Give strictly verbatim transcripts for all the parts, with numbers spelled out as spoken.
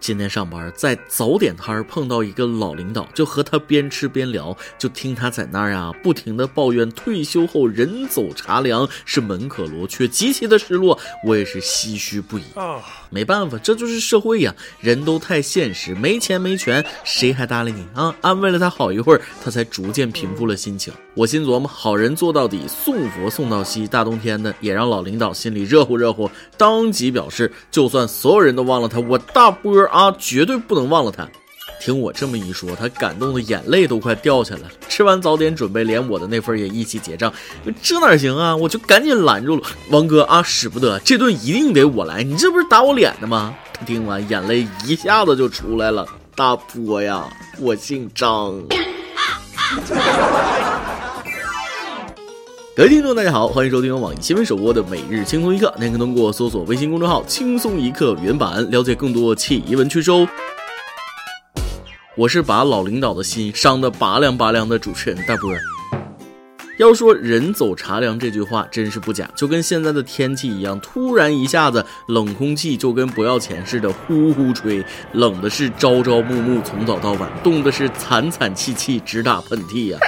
今天上班在早点摊碰到一个老领导，就和他边吃边聊，就听他在那儿啊不停的抱怨退休后人走茶凉，是门可罗雀，极其的失落。我也是唏嘘不已。没办法，这就是社会呀，人都太现实，没钱没权谁还搭理你啊？安慰了他好一会儿，他才逐渐平复了心情。我心琢磨，好人做到底，送佛送到西，大冬天的也让老领导心里热乎热乎。当即表示，就算所有人都忘了他，我大波啊绝对不能忘了他。听我这么一说，他感动的眼泪都快掉下来了。吃完早点准备连我的那份也一起结账，这哪行啊，我就赶紧拦住了。王哥啊，使不得，这顿一定得我来，你这不是打我脸的吗？他听完眼泪一下子就出来了。大波呀，我姓张。各位听众大家好，欢迎收听网易新闻首播的每日轻松一刻，您可通过搜索微信公众号轻松一刻原版了解更多奇闻趣事。我是把老领导的心伤得拔凉拔凉的主持人大波。要说人走茶凉这句话真是不假，就跟现在的天气一样，突然一下子冷空气就跟不要钱似的呼呼吹，冷的是朝朝暮暮从早到晚，冻的是惨惨戚戚直打喷嚏啊。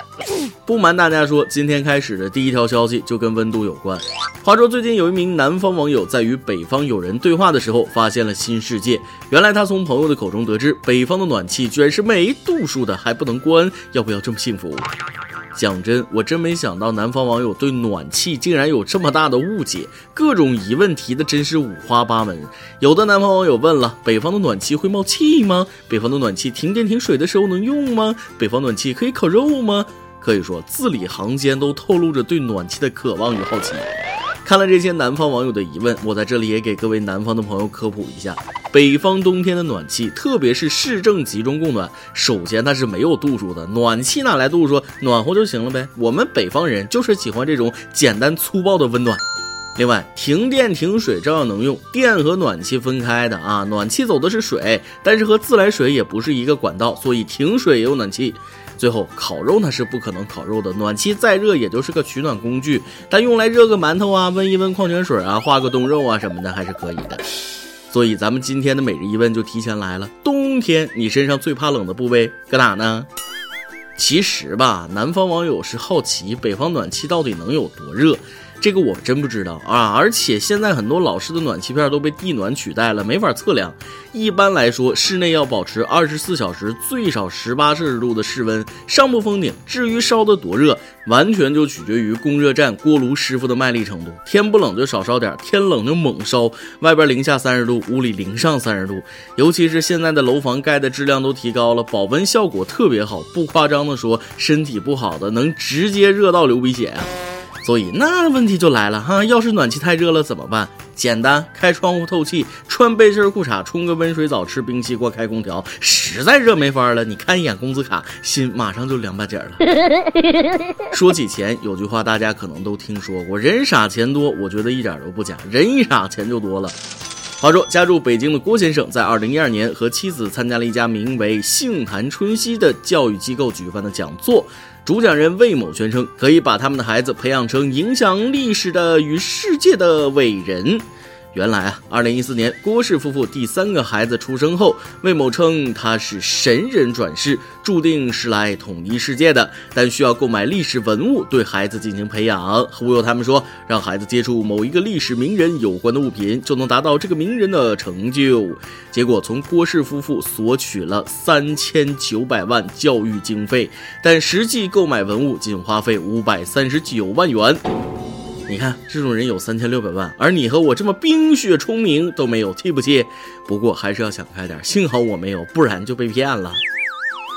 不瞒大家说，今天开始的第一条消息就跟温度有关。话说最近有一名南方网友在与北方友人对话的时候发现了新世界，原来他从朋友的口中得知，北方的暖气居然是没度数的，还不能关，要不要这么幸福？讲真，我真没想到南方网友对暖气竟然有这么大的误解，各种疑问提的真是五花八门。有的南方网友问了，北方的暖气会冒气吗？北方的暖气停电停水的时候能用吗？北方暖气可以烤肉吗？可以说字里行间都透露着对暖气的渴望与好奇。看了这些南方网友的疑问，我在这里也给各位南方的朋友科普一下，北方冬天的暖气，特别是市政集中供暖，首先它是没有度数的，暖气哪来度数，暖和就行了呗。我们北方人就是喜欢这种简单粗暴的温暖。另外，停电停水照样能用，电和暖气分开的啊，暖气走的是水，但是和自来水也不是一个管道，所以停水也有暖气。最后，烤肉那是不可能烤肉的，暖气再热也就是个取暖工具，但用来热个馒头啊，温一温矿泉水啊，化个冻肉啊什么的还是可以的。所以咱们今天的每日一问就提前来了，冬天你身上最怕冷的部位搁哪呢？其实吧，南方网友是好奇北方暖气到底能有多热，这个我真不知道啊！而且现在很多老式的暖气片都被地暖取代了，没法测量。一般来说，室内要保持二十四小时最少十八摄氏度的室温，上不封顶。至于烧得多热，完全就取决于供热站锅炉师傅的卖力程度。天不冷就少烧点，天冷就猛烧，外边零下三十度，屋里零上三十度。尤其是现在的楼房盖的质量都提高了，保温效果特别好，不夸张的说，身体不好的能直接热到流鼻血啊！所以那问题就来了哈，要是暖气太热了怎么办？简单，开窗户透气，穿背心裤衩，冲个温水澡，吃冰西瓜，开空调。实在热没法了，你看一眼工资卡，心马上就凉巴结了。说起钱，有句话大家可能都听说过，人傻钱多，我觉得一点都不假，人一傻钱就多了。话说，家住北京的郭先生在二零一二年和妻子参加了一家名为杏坛春熙的教育机构举办的讲座，主讲人魏某宣称可以把他们的孩子培养成影响历史的与世界的伟人。原来啊，二零一四年郭氏夫妇第三个孩子出生后，魏某称他是神人转世，注定是来统一世界的，但需要购买历史文物对孩子进行培养，忽悠他们说让孩子接触某一个历史名人有关的物品就能达到这个名人的成就。结果从郭氏夫妇索取了三千九百万教育经费，但实际购买文物仅花费五百三十九万元。你看这种人有三千六百万，而你和我这么冰雪聪明都没有，气不气？不过还是要想开点，幸好我没有，不然就被骗了。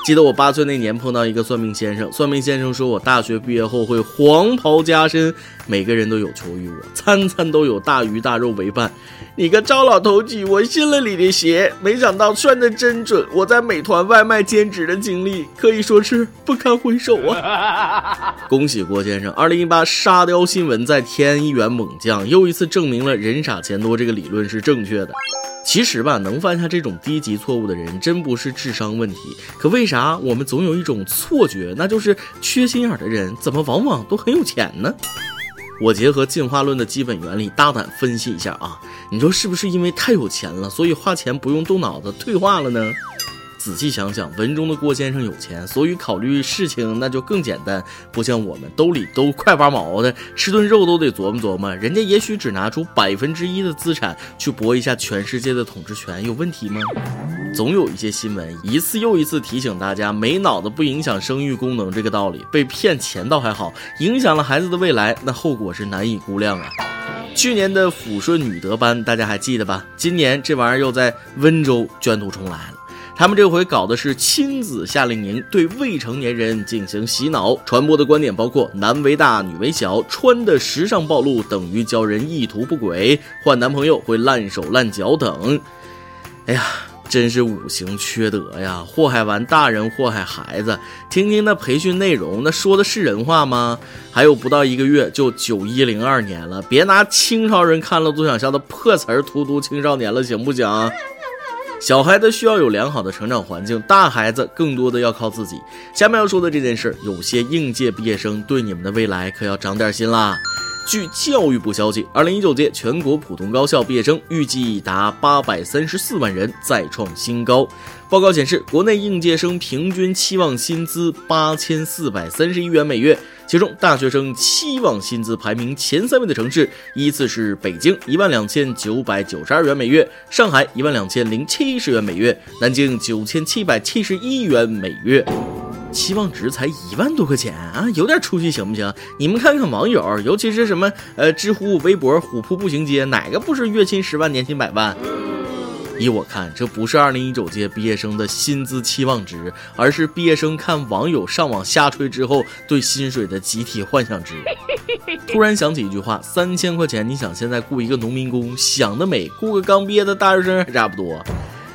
记得我八岁那年碰到一个算命先生，算命先生说我大学毕业后会黄袍加身，每个人都有求于我，餐餐都有大鱼大肉为伴。你个糟老头子，我信了你的邪，没想到算得真准，我在美团外卖兼职的经历可以说是不堪回首啊！恭喜郭先生，二零一八沙雕新闻在天一元猛将，又一次证明了人傻钱多这个理论是正确的。其实吧，能犯下这种低级错误的人真不是智商问题，可为啥我们总有一种错觉，那就是缺心眼的人怎么往往都很有钱呢？我结合进化论的基本原理大胆分析一下啊，你说是不是因为太有钱了，所以花钱不用动脑子退化了呢？仔细想想，文中的郭先生有钱，所以考虑事情那就更简单，不像我们兜里都快八毛的，吃顿肉都得琢磨琢磨，人家也许只拿出百分之一的资产去搏一下全世界的统治权，有问题吗？总有一些新闻一次又一次提醒大家，没脑子不影响生育功能这个道理，被骗钱倒还好，影响了孩子的未来，那后果是难以估量啊。去年的抚顺女德班大家还记得吧？今年这玩意儿又在温州卷土重来了。他们这回搞的是亲子夏令营，对未成年人进行洗脑，传播的观点包括男为大女为小，穿的时尚暴露等于教人意图不轨，换男朋友会烂手烂脚等。哎呀，真是五行缺德呀，祸害完大人祸害孩子。听听那培训内容，那说的是人话吗？还有不到一个月就九一零二年了，别拿清朝人看了都想笑的破词儿荼毒青少年了，行不行？小孩子需要有良好的成长环境，大孩子更多的要靠自己。下面要说的这件事，有些应届毕业生对你们的未来可要长点心啦。据教育部消息，二零一九届全国普通高校毕业生预计达八百三十四万人，再创新高。报告显示，国内应届生平均期望薪资八千四百三十一元每月，其中大学生期望薪资排名前三位的城市依次是北京 一万两千九百九十二元每月，上海 一万两千零七十元每月，南京九千七百七十一元每月。期望值才一万多块钱啊，有点出息行不行？你们看看网友，尤其是什么呃知乎、微博、虎扑步行街，哪个不是月薪十万年薪百万？依我看，这不是二零一九届毕业生的薪资期望值，而是毕业生看网友上网瞎吹之后对薪水的集体幻想值。突然想起一句话，三千块钱你想现在雇一个农民工，想得美，雇个刚毕业的大学生还差不多。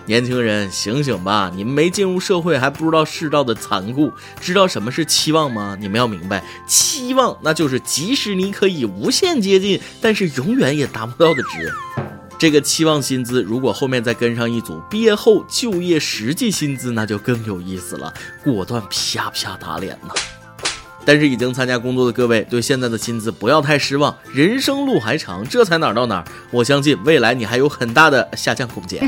年轻人醒醒吧，你们没进入社会还不知道世道的残酷，知道什么是期望吗？你们要明白，期望那就是即使你可以无限接近，但是永远也达不到的值。这个期望薪资如果后面再跟上一组毕业后就业实际薪资，那就更有意思了，果断啪啪打脸呢。但是已经参加工作的各位，对现在的薪资不要太失望，人生路还长，这才哪到哪，我相信未来你还有很大的下降空间。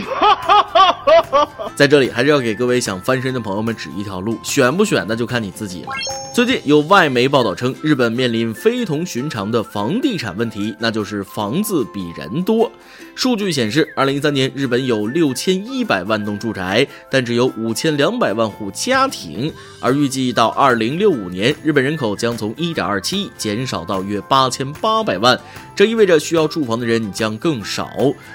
在这里还是要给各位想翻身的朋友们指一条路，选不选那就看你自己了。最近有外媒报道称，日本面临非同寻常的房地产问题，那就是房子比人多。数据显示，二零一三年日本有六千一百万栋住宅，但只有五千两百万户家庭，而预计到二零六五年，日本人口将从 一点二七亿减少到约八千八百万，这意味着需要住房的人将更少。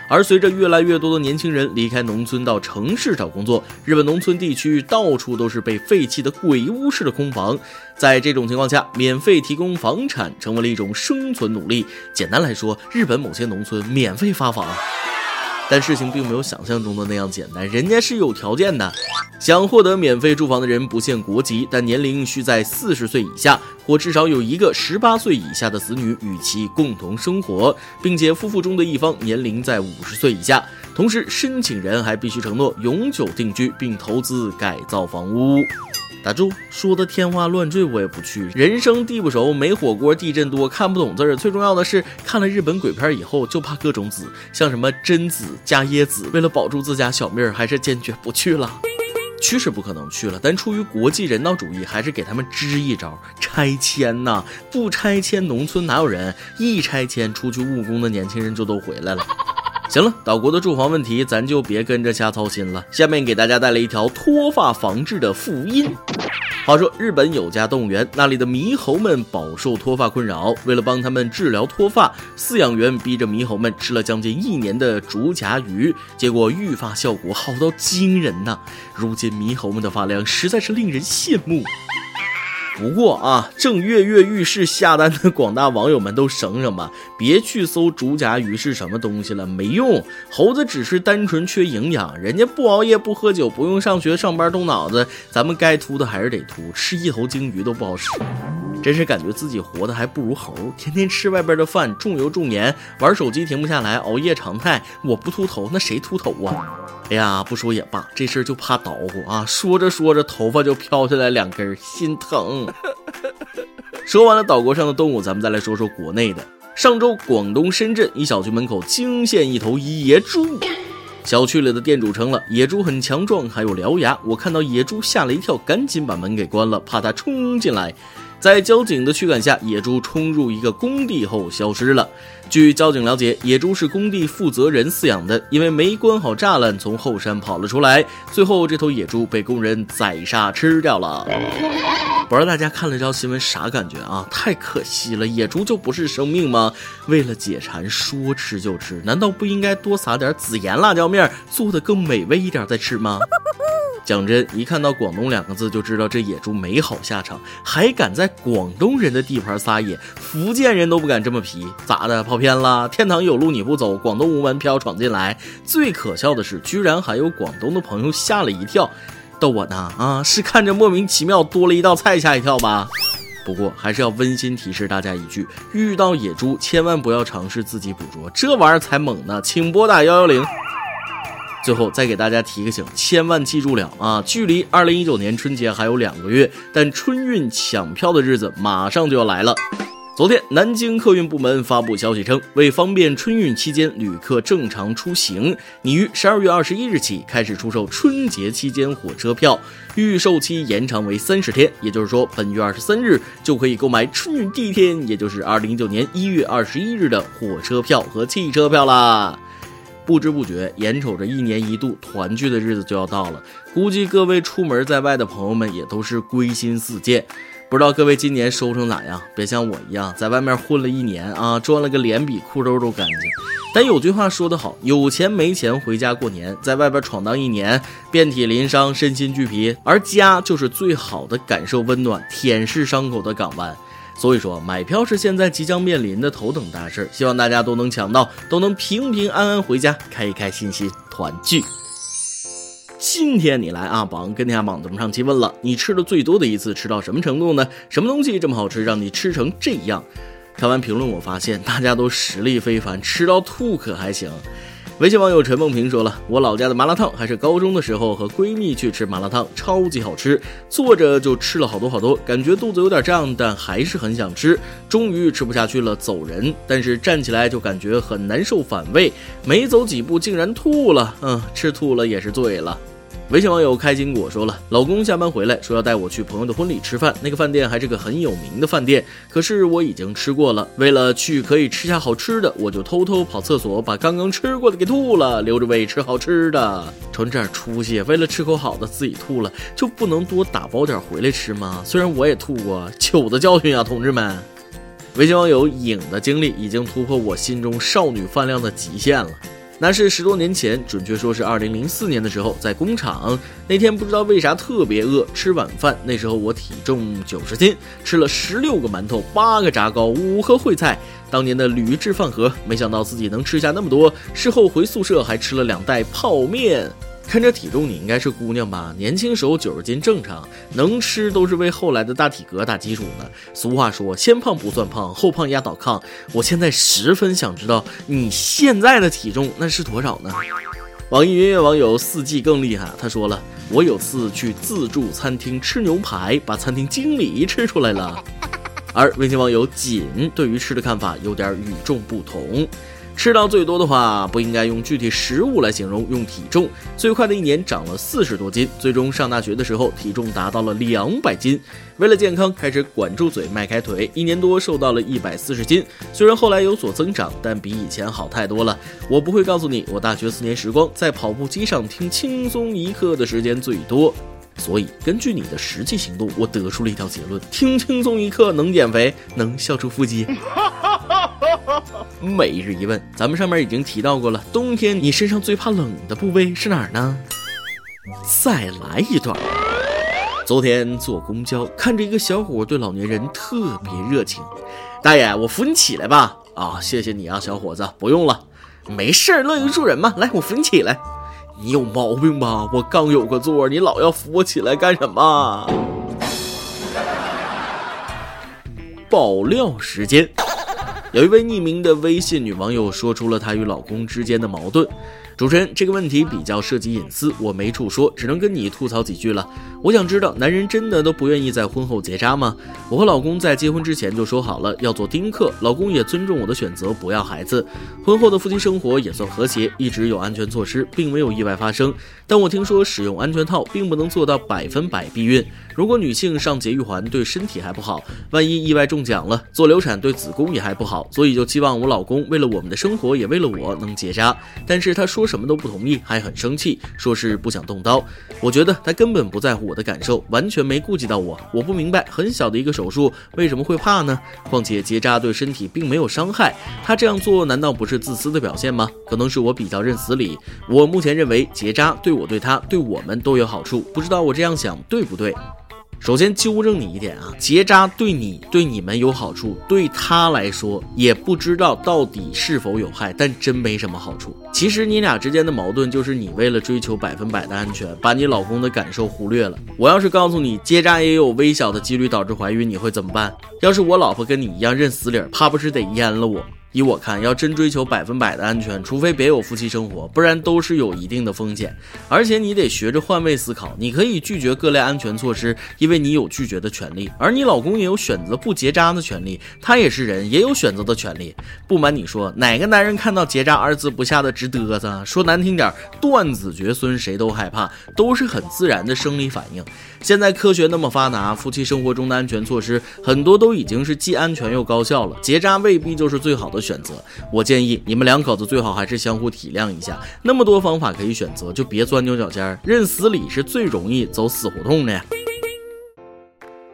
而随着越来越多的年轻人离开农村到城市找工作，日本农村地区到处都是被废弃的鬼屋式的空房。在这种情况下，免费提供房产成为了一种生存努力。简单来说，日本某些农村免费发房。但事情并没有想象中的那样简单，人家是有条件的。想获得免费住房的人不限国籍，但年龄需在四十岁以下，或至少有一个十八岁以下的子女与其共同生活，并且夫妇中的一方年龄在五十岁以下。同时，申请人还必须承诺永久定居并投资改造房屋。打住，说的天花乱坠我也不去，人生地不熟，没火锅地震多，看不懂字儿。最重要的是，看了日本鬼片以后就怕各种子，像什么榛子加椰子，为了保住自家小命还是坚决不去了。去是不可能去了，但出于国际人道主义，还是给他们支一招，拆迁呐、啊！不拆迁农村哪有人，一拆迁出去务工的年轻人就都回来了。行了，岛国的住房问题咱就别跟着瞎操心了。下面给大家带来一条脱发防治的福音。话说日本有家动物园，那里的猕猴们饱受脱发困扰，为了帮他们治疗脱发，饲养员逼着猕猴们吃了将近一年的竹荚鱼，结果育发效果好到惊人呐、啊！如今猕猴们的发量实在是令人羡慕。不过啊，正跃跃欲试下单的广大网友们都省省吧，别去搜竹荚鱼是什么东西了，没用。猴子只是单纯缺营养，人家不熬夜不喝酒不用上学上班动脑子，咱们该秃的还是得秃，吃一头鲸鱼都不好使。真是感觉自己活的还不如猴，天天吃外边的饭，重油重盐，玩手机停不下来，熬夜常态，我不秃头那谁秃头啊？哎呀，不说也罢，这事儿就怕捣鼓啊，说着说着头发就飘下来两根，心疼。说完了岛国上的动物，咱们再来说说国内的。上周广东深圳一小区门口惊现一头野猪，小区里的店主称了野猪很强壮，还有獠牙，我看到野猪吓了一跳，赶紧把门给关了，怕它冲进来。在交警的驱赶下，野猪冲入一个工地后消失了。据交警了解，野猪是工地负责人饲养的，因为没关好栅栏，从后山跑了出来，最后这头野猪被工人宰杀吃掉了。不知道大家看了这条新闻啥感觉啊？太可惜了，野猪就不是生命吗？为了解馋说吃就吃，难道不应该多撒点孜然辣椒面，做得更美味一点再吃吗？讲真，一看到广东两个字就知道这野猪没好下场，还敢在广东人的地盘撒野，福建人都不敢这么皮，咋的？跑偏了？天堂有路你不走，广东无门飘闯进来。最可笑的是，居然还有广东的朋友吓了一跳，逗我呢啊，是看着莫名其妙多了一道菜吓一跳吧？不过还是要温馨提示大家一句，遇到野猪千万不要尝试自己捕捉，这玩意儿才猛呢，请拨打一一零。最后再给大家提个醒，千万记住了啊！距离二零一九年春节还有两个月，但春运抢票的日子马上就要来了。昨天，南京客运部门发布消息称，为方便春运期间旅客正常出行，拟于十二月二十一日起开始出售春节期间火车票，预售期延长为三十天，也就是说本月二十三日就可以购买春运第一天，也就是二零一九年一月二十一日的火车票和汽车票啦。不知不觉，眼瞅着一年一度团聚的日子就要到了，估计各位出门在外的朋友们也都是归心似箭。不知道各位今年收成咋样？别像我一样，在外面混了一年啊，赚了个脸比裤兜都干净。但有句话说得好，有钱没钱回家过年，在外边闯荡一年，遍体鳞伤，身心俱疲，而家就是最好的感受温暖、舔舐伤口的港湾。所以说，买票是现在即将面临的头等大事，希望大家都能抢到，都能平平安安回家，开开心心团聚。今天你来啊榜跟天下榜咱们上期问了，你吃的最多的一次吃到什么程度呢？什么东西这么好吃，让你吃成这样？看完评论我发现大家都实力非凡，吃到吐可还行。微信网友陈梦平说了，我老家的麻辣烫还是高中的时候和闺蜜去吃麻辣烫，超级好吃，坐着就吃了好多好多，感觉肚子有点胀，但还是很想吃，终于吃不下去了走人，但是站起来就感觉很难受反胃，没走几步竟然吐了，嗯，吃吐了也是醉了。微信网友开心果说了，老公下班回来说要带我去朋友的婚礼吃饭，那个饭店还是个很有名的饭店，可是我已经吃过了，为了去可以吃下好吃的，我就偷偷跑厕所把刚刚吃过的给吐了，留着胃吃好吃的。瞅你这点出息，为了吃口好的自己吐了，就不能多打包点回来吃吗？虽然我也吐过，糗的教训啊同志们。微信网友影的经历已经突破我心中少女饭量的极限了，那是十多年前，准确说是二零零四年的时候，在工厂那天不知道为啥特别饿，吃晚饭，那时候我体重九十斤，吃了十六个馒头，八个炸糕，五颗烩菜，当年的铝制饭盒，没想到自己能吃下那么多，事后回宿舍还吃了两袋泡面。看这体重你应该是姑娘吧，年轻时候九十斤正常，能吃都是为后来的大体格打基础呢。俗话说先胖不算胖，后胖压倒炕，我现在十分想知道你现在的体重那是多少呢？网易云网友四季更厉害，他说了，我有次去自助餐厅吃牛排，把餐厅经理吃出来了。而微信网友锦对于吃的看法有点与众不同，吃到最多的话不应该用具体食物来形容，用体重，最快的一年长了四十多斤，最终上大学的时候体重达到了两百斤，为了健康开始管住嘴迈开腿，一年多瘦到了一百四十斤，虽然后来有所增长，但比以前好太多了。我不会告诉你，我大学四年时光在跑步机上听轻松一刻的时间最多，所以根据你的实际行动，我得出了一条结论，听轻松一刻能减肥，能笑出腹肌。每日一问，咱们上面已经提到过了，冬天你身上最怕冷的部位是哪儿呢？再来一段。昨天坐公交，看着一个小伙对老年人特别热情，大爷我扶你起来吧。啊，谢谢你啊小伙子，不用了，没事，乐于助人嘛，来我扶你起来。你有毛病吧，我刚有个座，你老要扶我起来干什么？爆料时间，有一位匿名的微信女网友说出了她与老公之间的矛盾。主持人，这个问题比较涉及隐私，我没处说，只能跟你吐槽几句了。我想知道，男人真的都不愿意在婚后结扎吗？我和老公在结婚之前就说好了要做丁克，老公也尊重我的选择，不要孩子。婚后的夫妻生活也算和谐，一直有安全措施，并没有意外发生。但我听说使用安全套并不能做到百分百避孕，如果女性上节育环对身体还不好，万一意外中奖了，做流产对子宫也还不好，所以就期望我老公为了我们的生活，也为了我能结扎。但是他说什么都不同意，还很生气，说是不想动刀。我觉得他根本不在乎我的感受，完全没顾及到我。我不明白，很小的一个手术为什么会怕呢？况且结扎对身体并没有伤害，他这样做难道不是自私的表现吗？可能是我比较认死理。我目前认为结扎对我、对他、对我们都有好处，不知道我这样想对不对？首先纠正你一点啊，结扎对你、对你们有好处，对他来说也不知道到底是否有害，但真没什么好处。其实你俩之间的矛盾就是你为了追求百分百的安全，把你老公的感受忽略了。我要是告诉你结扎也有微小的几率导致怀孕，你会怎么办？要是我老婆跟你一样认死理，怕不是得阉了我。依我看，要真追求百分百的安全，除非别有夫妻生活，不然都是有一定的风险。而且你得学着换位思考，你可以拒绝各类安全措施，因为你有拒绝的权利，而你老公也有选择不结扎的权利，他也是人，也有选择的权利。不瞒你说，哪个男人看到结扎二字不吓得直嘚瑟？说难听点，断子绝孙谁都害怕，都是很自然的生理反应。现在科学那么发达，夫妻生活中的安全措施很多都已经是既安全又高效了，结扎未必就是最好的选择。我建议你们两口子最好还是相互体谅一下，那么多方法可以选择，就别钻牛角尖，认死理是最容易走死胡同的呀。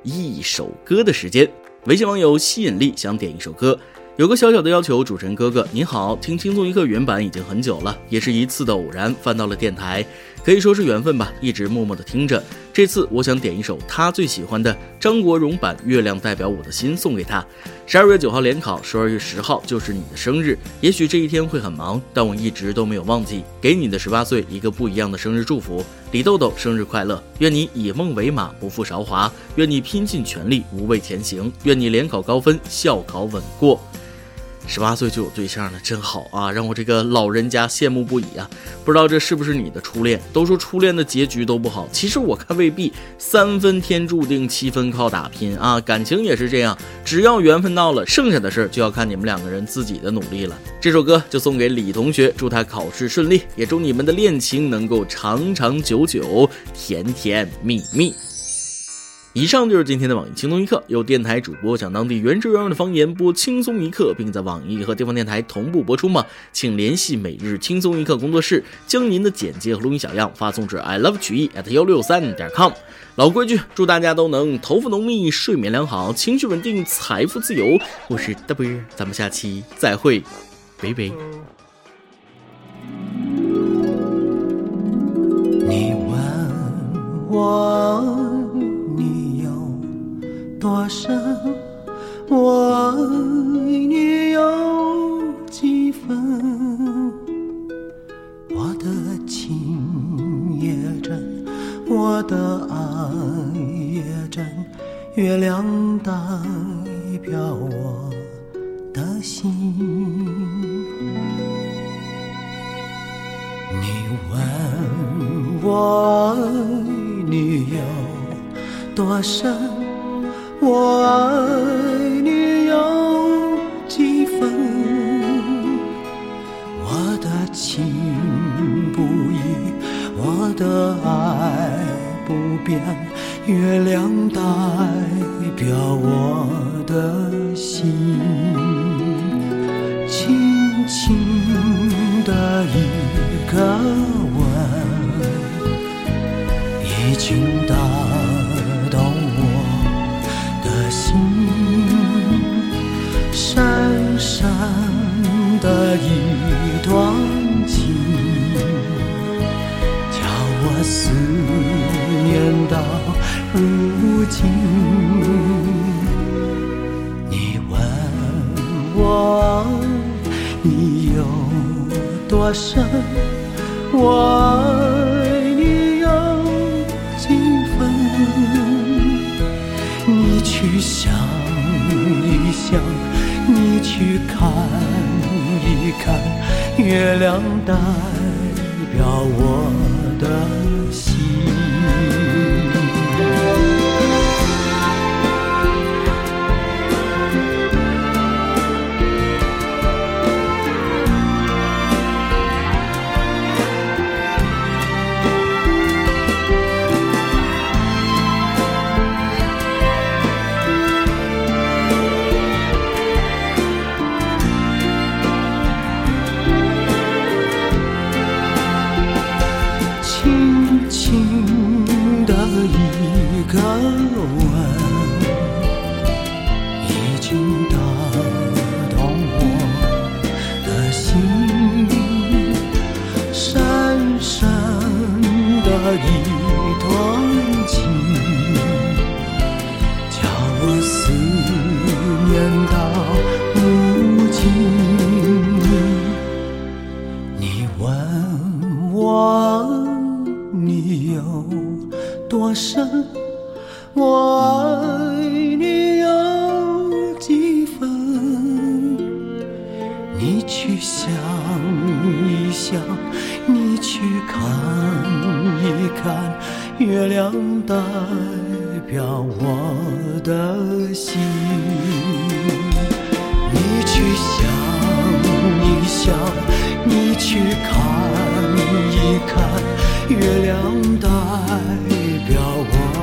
一首歌的时间，微信网友吸引力想点一首歌，有个小小的要求，主持人哥哥您好，听轻松一刻原版已经很久了，也是一次的偶然翻到了电台，可以说是缘分吧，一直默默的听着。这次我想点一首他最喜欢的张国荣版《月亮代表我的心》送给他。十二月九号联考，十二月十号就是你的生日，也许这一天会很忙，但我一直都没有忘记给你的十八岁一个不一样的生日祝福。李豆豆生日快乐，愿你以梦为马，不负韶华，愿你拼尽全力，无畏前行，愿你联考高分，校考稳过。十八岁就有对象了，真好啊，让我这个老人家羡慕不已啊。不知道这是不是你的初恋，都说初恋的结局都不好，其实我看未必，三分天注定，七分靠打拼啊，感情也是这样，只要缘分到了，剩下的事就要看你们两个人自己的努力了。这首歌就送给李同学，祝他考试顺利，也祝你们的恋情能够长长久久，甜甜蜜蜜。以上就是今天的网易轻松一刻，由电台主播讲当地原汁原味的方言播轻松一刻，并在网易和地方电台同步播出吗？请联系每日轻松一刻工作室，将您的简介和录音小样发送至 i love 曲艺 at 一六三 点 com。 老规矩，祝大家都能头发浓密，睡眠良好，情绪稳定，财富自由。我是 W， 咱们下期再会，拜拜。你问我多深，我爱你有几分，我的情也真，我的爱也真，月亮代表我的心。你问我爱你有多深，我爱你有几分，我的情不移，我的爱不变，月亮代表我的心。轻轻的一个吻，已经打动心，深深的一段情，叫我思念到如今。你问我你有多深，我去想一想，你去看一看，月亮代扰我的心。月亮代表我